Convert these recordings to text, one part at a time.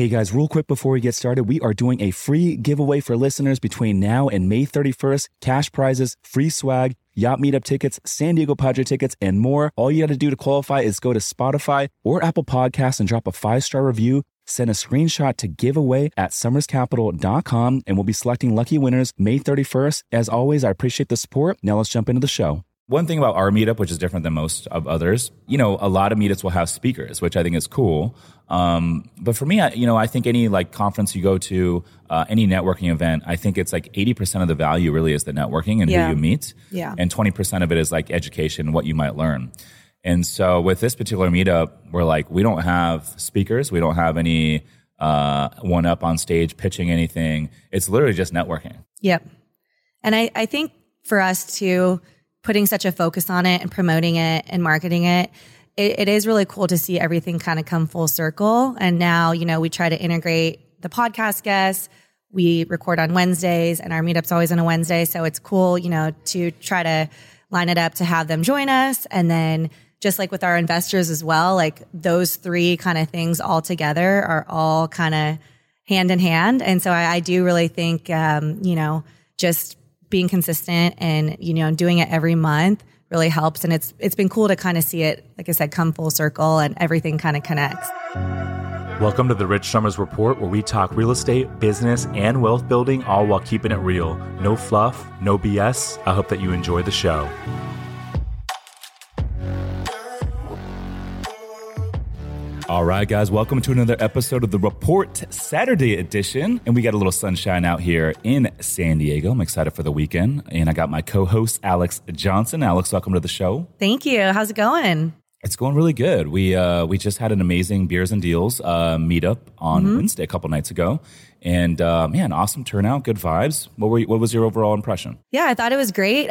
Hey guys, real quick before we get started, we are doing a free giveaway for listeners between now and May 31st. Cash prizes, free swag, yacht meetup tickets, San Diego Padre tickets, and more. All you got to do to qualify is go to Spotify or Apple Podcasts and drop a 5-star review. Send a screenshot to giveaway@summerscapital.com, and we'll be selecting lucky winners May 31st. As always, I appreciate the support. Now let's jump into the show. One thing about our meetup, which is different than most of others, you know, a lot of meetups will have speakers, which I think is cool. But for me, I think any like conference you go to, any networking event, I think it's like 80% of the value really is the networking and who you meet. Yeah. And 20% of it is like education, what you might learn. And so with this particular meetup, we're like, we don't have speakers. We don't have any one up on stage pitching anything. It's literally just networking. Yep. And I think for us too, putting such a focus on it and promoting it and marketing it, it is really cool to see everything kind of come full circle. And now, we try to integrate the podcast guests. We record on Wednesdays and our meetup's always on a Wednesday. So it's cool, to try to line it up to have them join us. And then just like with our investors as well, like those three kind of things all together are all kind of hand in hand. And so I do really think, just being consistent and, doing it every month really helps. And it's been cool to kind of see it, like I said, come full circle and everything kind of connects. Welcome to the Rich Summers Report, where we talk real estate, business, and wealth building, all while keeping it real. No fluff, no BS. I hope that you enjoy the show. All right, guys, welcome to another episode of The Report, Saturday Edition. And we got a little sunshine out here in San Diego. I'm excited for the weekend. And I got my co-host, Alex Johnson. Alex, welcome to the show. Thank you. How's it going? It's going really good. We just had an amazing Beers and Deals meetup on Wednesday, a couple nights ago. And man, awesome turnout, good vibes. What was your overall impression? Yeah, I thought it was great.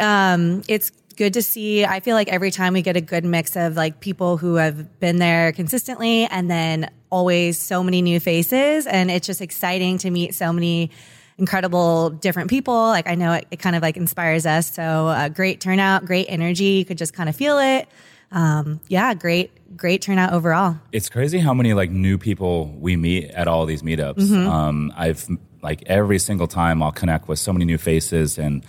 It's good to see. I feel like every time we get a good mix of like people who have been there consistently and then always so many new faces. And it's just exciting to meet so many incredible different people. Like I know it kind of like inspires us. So great turnout, great energy. You could just kind of feel it. Great turnout overall. It's crazy how many like new people we meet at all these meetups. I've like every single time I'll connect with so many new faces, and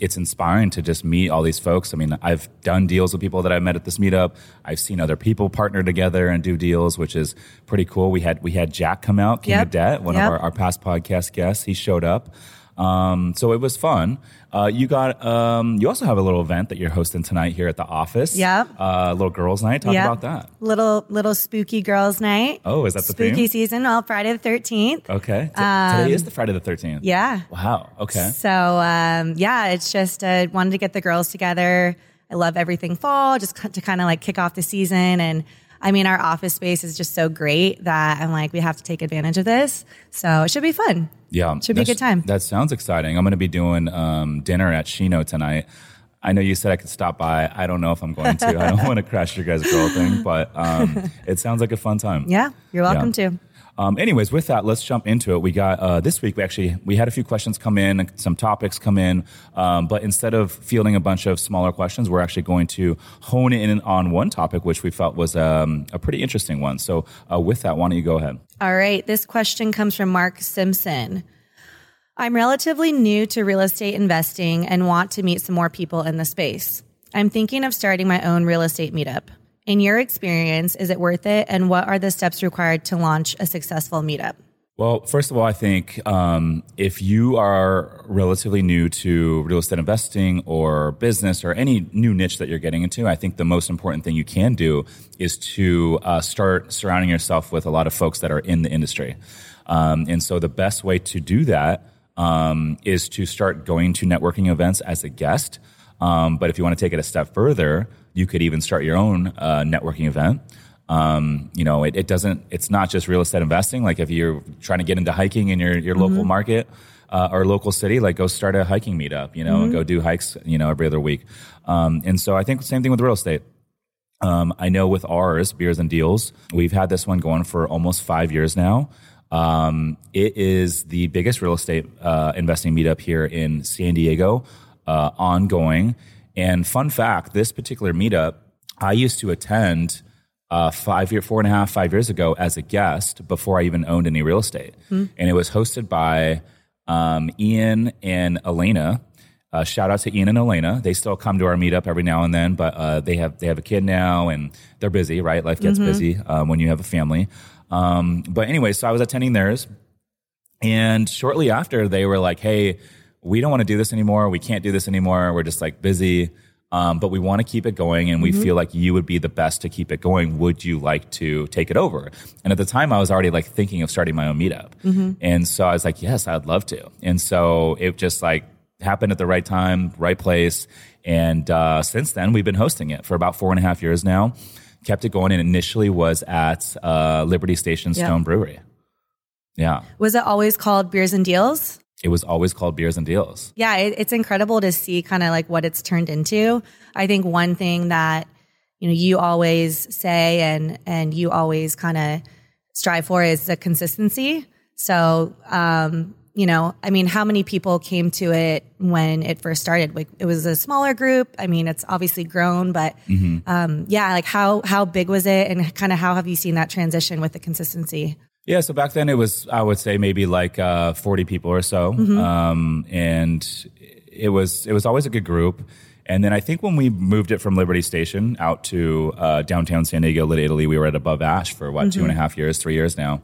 it's inspiring to just meet all these folks. I mean, I've done deals with people that I met at this meetup. I've seen other people partner together and do deals, which is pretty cool. We had Jack come out, King of Debt, one of our past podcast guests. He showed up. So it was fun. You also have a little event that you're hosting tonight here at the office. Yeah. Little girls night. Talk about that. Little spooky girls night. Oh, is that the theme? Spooky season, all Friday the 13th. Okay. Today is the Friday the 13th. Yeah. Wow. Okay. So, it's just, wanted to get the girls together. I love everything fall just to kind of like kick off the season. And I mean, our office space is just so great that I'm like, we have to take advantage of this. So it should be fun. Yeah. Should be a good time. That sounds exciting. I'm going to be doing dinner at Chino tonight. I know you said I could stop by. I don't know if I'm going to. I don't want to crash your guys' girl thing, but it sounds like a fun time. Yeah. You're welcome to. Anyways, with that, let's jump into it. We got this week, we had a few questions come in, some topics come in, but instead of fielding a bunch of smaller questions, we're actually going to hone in on one topic, which we felt was a pretty interesting one. So with that, why don't you go ahead? All right. This question comes from Mark Simpson. I'm relatively new to real estate investing and want to meet some more people in the space. I'm thinking of starting my own real estate meetup. In your experience, is it worth it? And what are the steps required to launch a successful meetup? Well, first of all, I think if you are relatively new to real estate investing or business or any new niche that you're getting into, I think the most important thing you can do is to start surrounding yourself with a lot of folks that are in the industry. And so the best way to do that is to start going to networking events as a guest. But if you want to take it a step further, you could even start your own networking event. It's not just real estate investing. Like if you're trying to get into hiking in your local market or local city, like go start a hiking meetup, and go do hikes, every other week. And so I think same thing with real estate. I know with ours, Beers and Deals, we've had this one going for almost 5 years now. It is the biggest real estate investing meetup here in San Diego, ongoing. And fun fact, this particular meetup, I used to attend 4.5 to 5 years ago as a guest before I even owned any real estate. Mm-hmm. And it was hosted by Ian and Elena. Shout out to Ian and Elena. They still come to our meetup every now and then, but they have a kid now and they're busy, right? Life gets busy when you have a family. But anyway, so I was attending theirs. And shortly after, they were like, hey, we don't want to do this anymore. We can't do this anymore. We're just like busy. But we want to keep it going, and we feel like you would be the best to keep it going. Would you like to take it over? And at the time, I was already like thinking of starting my own meetup. And so I was like, yes, I'd love to. And so it just like happened at the right time, right place. And since then, we've been hosting it for about 4.5 years now. Kept it going, and initially was at Liberty Station Stone Brewery. Yeah. Was it always called Beers and Deals? It was always called Beers and Deals. Yeah, it's incredible to see kind of like what it's turned into. I think one thing that, you know, you always say and you always kind of strive for is the consistency. So, you know, I mean, how many people came to it when it first started? Like, it was a smaller group. I mean, it's obviously grown, but yeah, like how big was it, and kind of how have you seen that transition with the consistency? Yeah, so back then it was, I would say, maybe like 40 people or so. And it was always a good group. And then I think when we moved it from Liberty Station out to downtown San Diego, Little Italy, we were at Above Ash for, 2.5 years, 3 years now,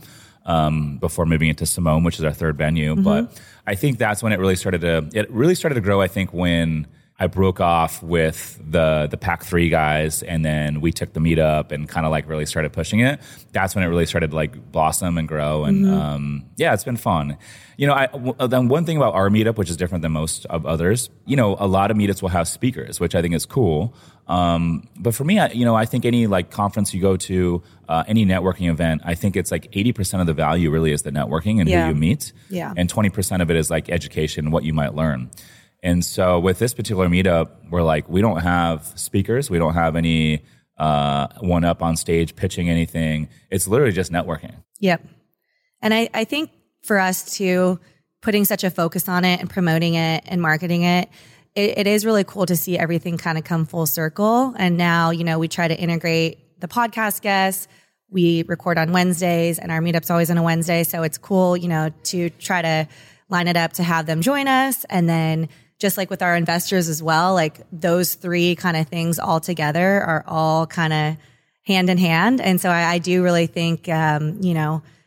before moving it to Simone, which is our third venue. But I think that's when it really started to grow, I think, when I broke off with the Pac 3 guys, and then we took the meetup and kind of like really started pushing it. That's when it really started to like blossom and grow. And yeah, it's been fun. You know, then one thing about our meetup, which is different than most of others, you know, a lot of meetups will have speakers, which I think is cool. But for me, I think any like conference you go to, any networking event, I think it's like 80% of the value really is the networking and who you meet. Yeah. And 20% of it is like education, what you might learn. And so with this particular meetup, we're like, we don't have speakers. We don't have any one up on stage pitching anything. It's literally just networking. Yep. And I think for us too, putting such a focus on it and promoting it and marketing it, it is really cool to see everything kind of come full circle. And now, you know, we try to integrate the podcast guests. We record on Wednesdays, and our meetup's always on a Wednesday. So it's cool, you know, to try to line it up to have them join us. And then just like with our investors as well, like those three kind of things all together are all kind of hand in hand. And so I do really think,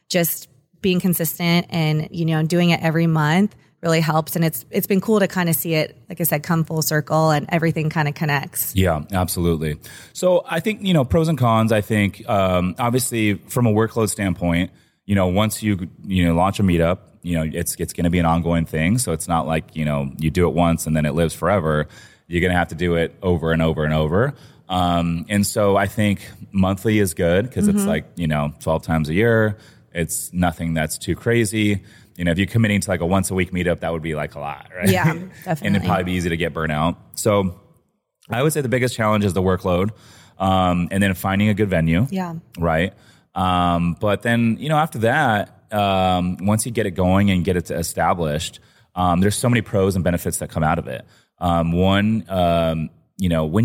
just being consistent and, doing it every month really helps. And it's been cool to kind of see it, like I said, come full circle and everything kind of connects. Yeah, absolutely. So I think, pros and cons, I think, obviously from a workload standpoint, once you launch a meetup, it's going to be an ongoing thing. So it's not like, you do it once and then it lives forever. You're going to have to do it over and over and over. And so I think monthly is good because it's like, 12 times a year. It's nothing that's too crazy. If you're committing to like a once a week meetup, that would be like a lot, right? Yeah, definitely. And it'd probably be easy to get burnt out. So I would say the biggest challenge is the workload, and then finding a good venue. Yeah. Right. But then, after that, once you get it going and get it established, there's so many pros and benefits that come out of it. When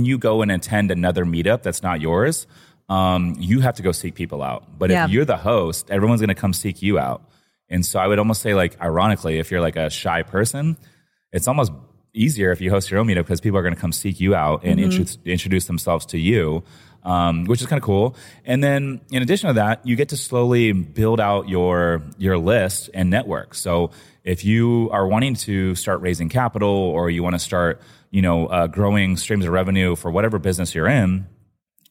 you go and attend another meetup that's not yours, you have to go seek people out. But if you're the host, everyone's going to come seek you out. And so I would almost say, like, ironically, if you're like a shy person, it's almost easier if you host your own meetup because people are going to come seek you out and introduce themselves to you. Which is kind of cool. And then in addition to that, you get to slowly build out your list and network. So if you are wanting to start raising capital, or you want to start, growing streams of revenue for whatever business you're in,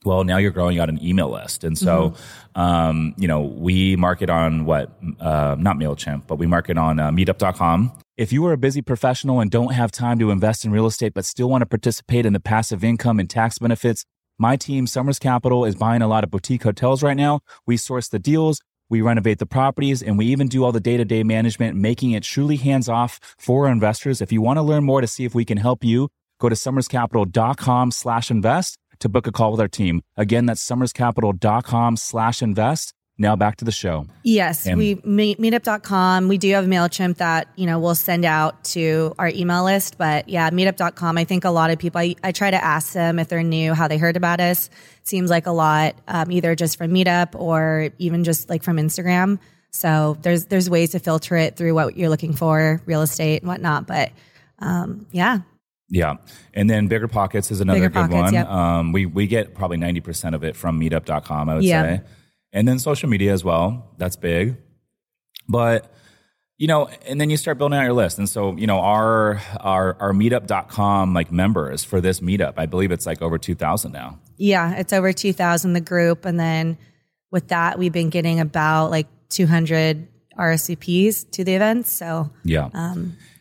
well, now you're growing out an email list. And so, we market on not MailChimp, but we market on meetup.com. If you are a busy professional and don't have time to invest in real estate, but still want to participate in the passive income and tax benefits, my team, Summers Capital, is buying a lot of boutique hotels right now. We source the deals, we renovate the properties, and we even do all the day-to-day management, making it truly hands-off for investors. If you want to learn more to see if we can help you, go to summerscapital.com/invest to book a call with our team. Again, that's summerscapital.com/invest Now back to the show. Yes, meetup.com. We do have MailChimp that, you know, we'll send out to our email list. But yeah, meetup.com. I think a lot of people, I try to ask them if they're new, how they heard about us. Seems like a lot, either just from Meetup or even just like from Instagram. So there's ways to filter it through what you're looking for, real estate and whatnot. But yeah. Yeah. And then BiggerPockets is another good one. Yep. We get probably 90% of it from meetup.com, I would say. And then social media as well. That's big. But, you know, and then you start building out your list. And so, you know, our meetup.com like members for this meetup, I believe it's like over 2,000 now. Yeah, it's over 2,000, the group. And then with that, we've been getting about like 200 RSVPs to the events. So, yeah.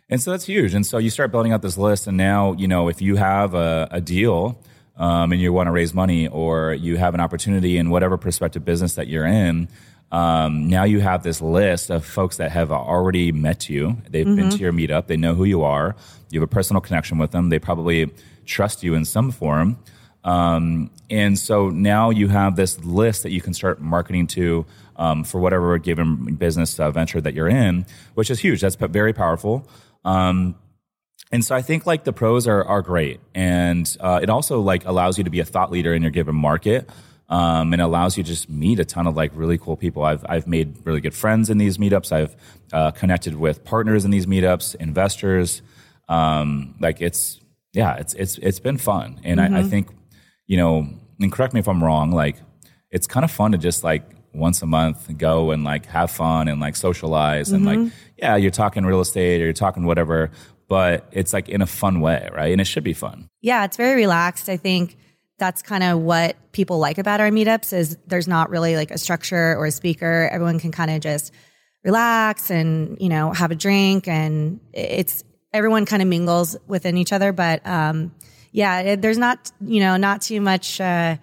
And so that's huge. And so you start building out this list. And now, you know, if you have a deal and you want to raise money, or you have an opportunity in whatever prospective business that you're in, now you have this list of folks that have already met you. They've been to your meetup. They know who you are. You have a personal connection with them. They probably trust you in some form. And so now you have this list that you can start marketing to for whatever given business venture that you're in, which is huge. That's very powerful. And so I think like the pros are great. And it also like allows you to be a thought leader in your given market, and allows you to just meet a ton of like really cool people. I've made really good friends in these meetups. I've connected with partners in these meetups, investors. It's been fun. And I think, you know, and correct me if I'm wrong, like it's kind of fun to just like once a month go and like have fun and like socialize and like, yeah, you're talking real estate or you're talking whatever, but it's like in a fun way, right? And it should be fun. Yeah, it's very relaxed. I think that's kind of what people like about our meetups is there's not really like a structure or a speaker. Everyone can kind of just relax and, you know, have a drink, and it's everyone kind of mingles within each other. But, yeah, there's not too much like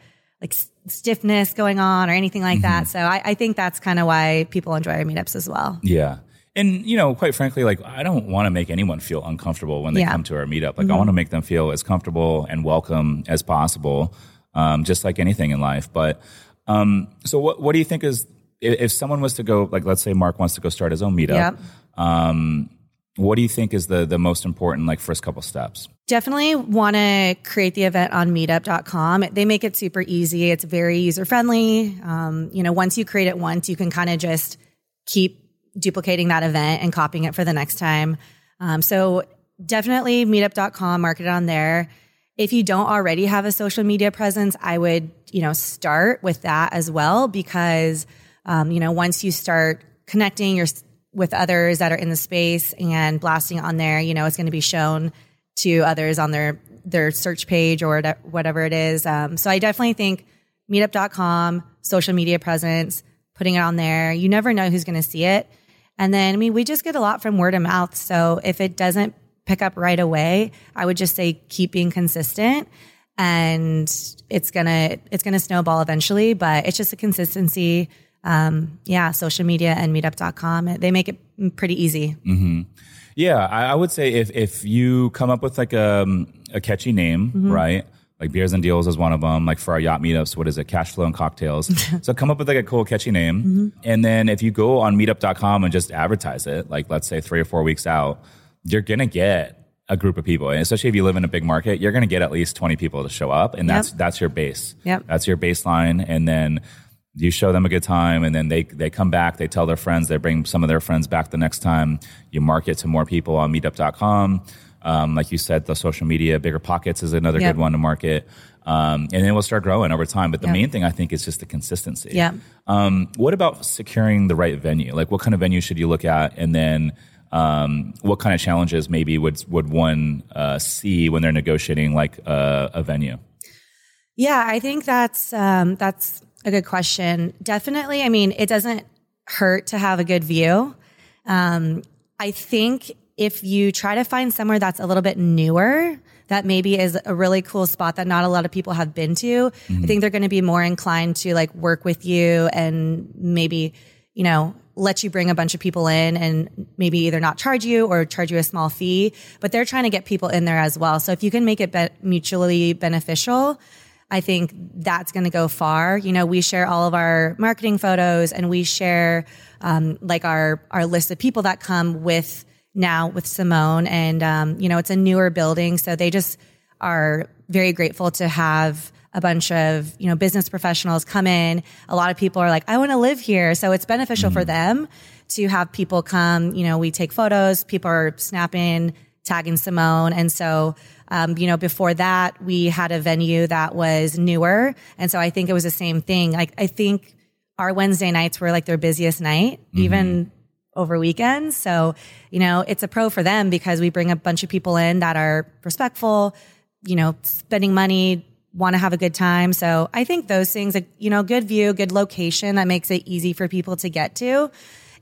stiffness going on or anything like that. So I think that's kind of why people enjoy our meetups as well. Yeah. And, you know, quite frankly, like I don't want to make anyone feel uncomfortable when they come to our meetup. Like I want to make them feel as comfortable and welcome as possible, just like anything in life. But so what do you think is, if someone was to go, like let's say Mark wants to go start his own meetup, what do you think is the most important like first couple steps? Definitely want to create the event on meetup.com. They make it super easy. It's very user-friendly. You know, once you create it once, you can kind of just keep duplicating that event and copying it for the next time. So definitely meetup.com, market it on there. If you don't already have a social media presence, I would, you know, start with that as well, because, you know, once you start connecting with others that are in the space and blasting on there, you know, it's going to be shown to others on their search page or whatever it is. So I definitely think meetup.com, social media presence, putting it on there. You never know who's going to see it. And then, I mean, we just get a lot from word of mouth. So if it doesn't pick up right away, I would just say keep being consistent, and it's going to snowball eventually, but it's just a consistency. Social media and meetup.com. They make it pretty easy. Yeah. I would say if you come up with like a catchy name, right? Like Beers and Deals is one of them. Like for our yacht meetups, what is it? Cash Flow and Cocktails. So come up with like a cool, catchy name. And then if you go on meetup.com and just advertise it, like let's say 3 or 4 weeks out, you're going to get a group of people, and especially if you live in a big market, you're going to get at least 20 people to show up. And that's your base. That's your baseline. And then you show them a good time, and then they come back, they tell their friends, they bring some of their friends back the next time. You market to more people on meetup.com. Like you said, the social media, BiggerPockets is another good one to market. And then we'll start growing over time. But the main thing I think is just the consistency. What about securing the right venue? Like what kind of venue should you look at? And then what kind of challenges maybe would one see when they're negotiating like a venue? Yeah, I think that's a good question. Definitely. I mean, it doesn't hurt to have a good view. I think if you try to find somewhere that's a little bit newer, that maybe is a really cool spot that not a lot of people have been to, I think they're going to be more inclined to like work with you and maybe, you know, let you bring a bunch of people in and maybe either not charge you or charge you a small fee, but they're trying to get people in there as well. So if you can make it mutually beneficial, I think that's going to go far. You know, we share all of our marketing photos and we share like our list of people that come with now with Simone. And, you know, it's a newer building. So they just are very grateful to have a bunch of, you know, business professionals come in. A lot of people are like, I want to live here. So it's beneficial for them to have people come. You know, we take photos, people are snapping, tagging Simone. And so, you know, before that we had a venue that was newer. And so I think it was the same thing. Like, I think our Wednesday nights were like their busiest night, even over weekends. So, you know, it's a pro for them because we bring a bunch of people in that are respectful, you know, spending money, want to have a good time. So I think those things, like, you know, good view, good location, that makes it easy for people to get to.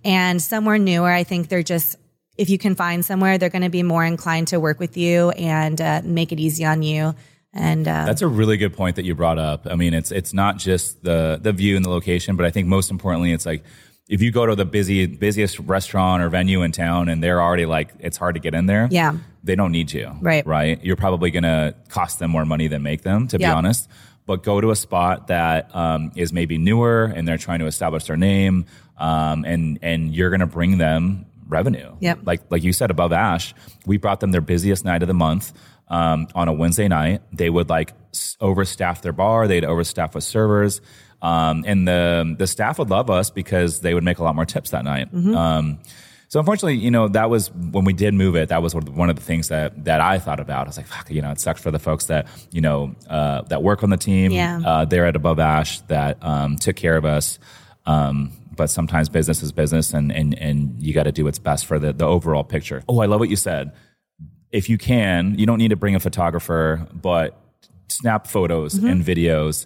And somewhere newer, I think they're just, if you can find somewhere, they're going to be more inclined to work with you and make it easy on you. And that's a really good point that you brought up. I mean, it's not just the view and the location, but I think most importantly, it's like, if you go to the busiest restaurant or venue in town and they're already like, it's hard to get in there. Yeah. They don't need you. Right. Right. You're probably going to cost them more money than make them, to be honest. But go to a spot that is maybe newer and they're trying to establish their name, and you're going to bring them revenue. Yep. Like you said, Above Ash, we brought them their busiest night of the month. On a Wednesday night, they would like overstaff their bar. They'd overstaff with servers. And the staff would love us because they would make a lot more tips that night. Mm-hmm. So unfortunately, you know, that was when we did move it. That was one of the things that I thought about. I was like, fuck, you know, it sucks for the folks that, you know, that work on the team, there at Above Ash, that took care of us. But sometimes business is business, and you got to do what's best for the overall picture. Oh, I love what you said. If you can, you don't need to bring a photographer, but snap photos and videos,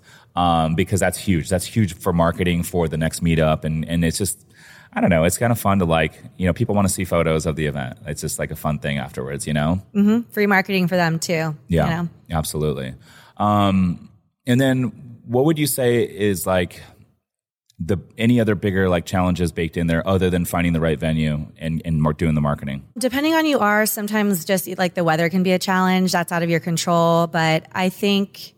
because that's huge. That's huge for marketing for the next meetup. And it's just, I don't know, it's kind of fun to, like, you know, people want to see photos of the event. It's just like a fun thing afterwards, you know? Mm-hmm. Free marketing for them too. Yeah, you know? Absolutely. And then what would you say is like any other bigger like challenges baked in there other than finding the right venue and doing the marketing? Depending on sometimes just like the weather can be a challenge that's out of your control. But I think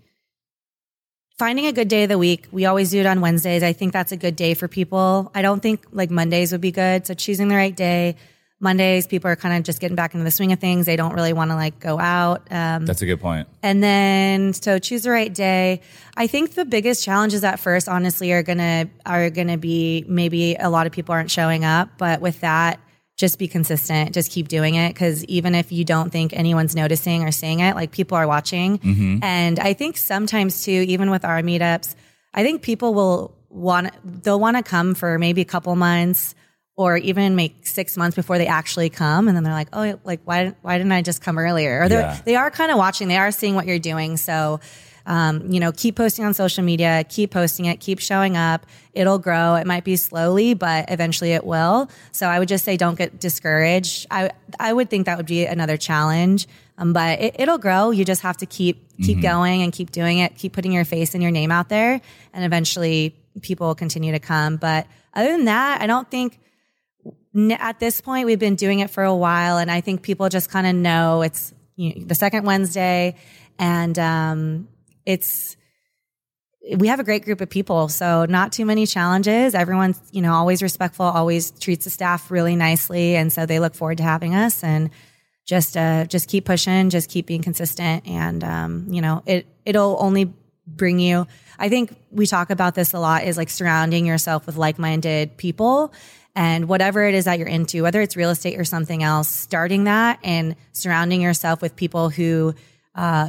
finding a good day of the week, we always do it on Wednesdays. I think that's a good day for people. I don't think like Mondays would be good. So choosing the right day. Mondays, people are kind of just getting back into the swing of things. They don't really want to like go out. That's a good point. And then, so choose the right day. I think the biggest challenges at first, honestly, are gonna be maybe a lot of people aren't showing up. But with that, just be consistent. Just keep doing it, because even if you don't think anyone's noticing or seeing it, like, people are watching. Mm-hmm. And I think sometimes too, even with our meetups, I think people they'll want to come for maybe a couple months, or even make 6 months before they actually come. And then they're like, oh, like, why didn't I just come earlier? Or they are kind of watching, they are seeing what you're doing. So, you know, keep posting on social media, keep posting it, keep showing up. It'll grow. It might be slowly, but eventually it will. So I would just say, don't get discouraged. I would think that would be another challenge, but it'll grow. You just have to keep going and keep doing it, keep putting your face and your name out there. And eventually people will continue to come. But other than that, I don't think, at this point, we've been doing it for a while, and I think people just kind of know it's, you know, the second Wednesday, and we have a great group of people, so not too many challenges. Everyone's, you know, always respectful, always treats the staff really nicely, and so they look forward to having us. And just keep pushing, just keep being consistent, and you know, it'll only bring you. I think we talk about this a lot, is like surrounding yourself with like-minded people. And whatever it is that you're into, whether it's real estate or something else, starting that and surrounding yourself with people who,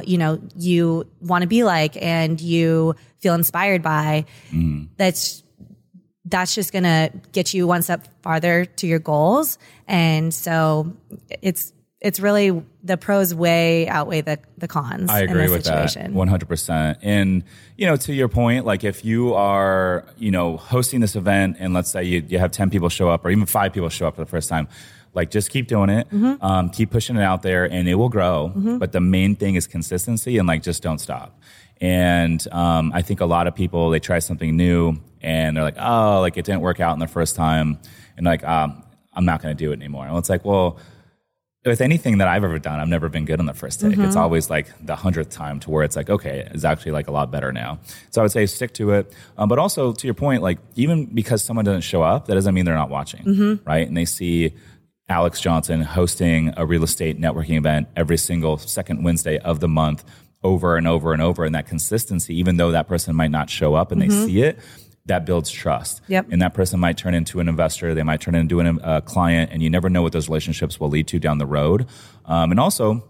you know, you want to be like and you feel inspired by, that's just going to get you one step farther to your goals. And so it's really the pros way outweigh the cons. I agree with that 100%. And, you know, to your point, like, if you are, you know, hosting this event and let's say you have 10 people show up or even 5 people show up for the first time, like, just keep doing it, keep pushing it out there, and it will grow. Mm-hmm. But the main thing is consistency and, like, just don't stop. And I think a lot of people, they try something new and they're like, oh, like, it didn't work out in the first time. And like, I'm not going to do it anymore. Well, it's like, well, with anything that I've ever done, I've never been good on the first take. Mm-hmm. It's always like the 100th time to where it's like, okay, it's actually like a lot better now. So I would say stick to it. But also to your point, like even because someone doesn't show up, that doesn't mean they're not watching, mm-hmm. right? And they see Alex Johnson hosting a real estate networking event every single second Wednesday of the month over and over and over. And that consistency, even though that person might not show up and mm-hmm. they see it, that builds trust. Yep. And that person might turn into an investor. They might turn into a client, and you never know what those relationships will lead to down the road. And also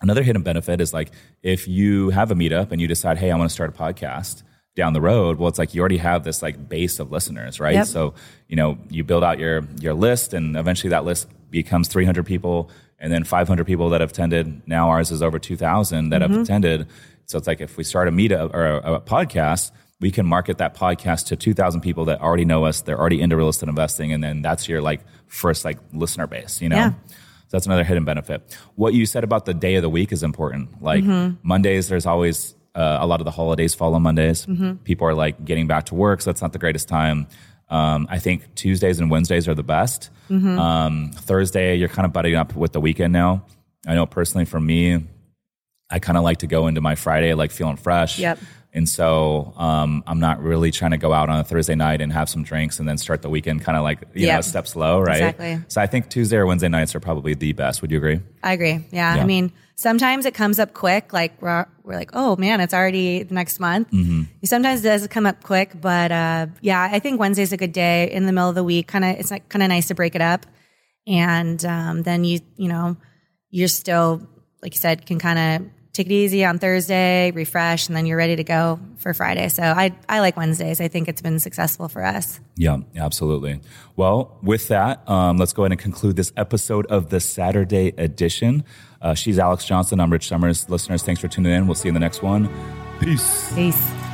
another hidden benefit is like, if you have a meetup and you decide, hey, I want to start a podcast down the road, well, it's like you already have this like base of listeners, right? Yep. So, you know, you build out your list, and eventually that list becomes 300 people, and then 500 people that have attended. Now ours is over 2,000 that mm-hmm. have attended. So it's like, if we start a meetup or a podcast, we can market that podcast to 2,000 people that already know us. They're already into real estate investing. And then that's your like first like listener base, you know? Yeah. So that's another hidden benefit. What you said about the day of the week is important. Like mm-hmm. Mondays, there's always a lot of the holidays fall on Mondays. Mm-hmm. People are like getting back to work. So that's not the greatest time. I think Tuesdays and Wednesdays are the best. Mm-hmm. Thursday, you're kind of butting up with the weekend now. I know personally for me, I kind of like to go into my Friday like feeling fresh. Yep. And so I'm not really trying to go out on a Thursday night and have some drinks and then start the weekend kind of like, you know, step slow, right? Exactly. So I think Tuesday or Wednesday nights are probably the best. Would you agree? I agree. Yeah. I mean, sometimes it comes up quick. Like we're like, oh man, it's already the next month. Mm-hmm. Sometimes it does come up quick. But I think Wednesday's a good day in the middle of the week. It's like kind of nice to break it up. And then, you're still, like you said, can kind of take it easy on Thursday, refresh, and then you're ready to go for Friday. So I like Wednesdays. I think it's been successful for us. Yeah, absolutely. Well, with that, let's go ahead and conclude this episode of the Saturday Edition. She's Alex Johnson. I'm Rich Summers. Listeners, thanks for tuning in. We'll see you in the next one. Peace.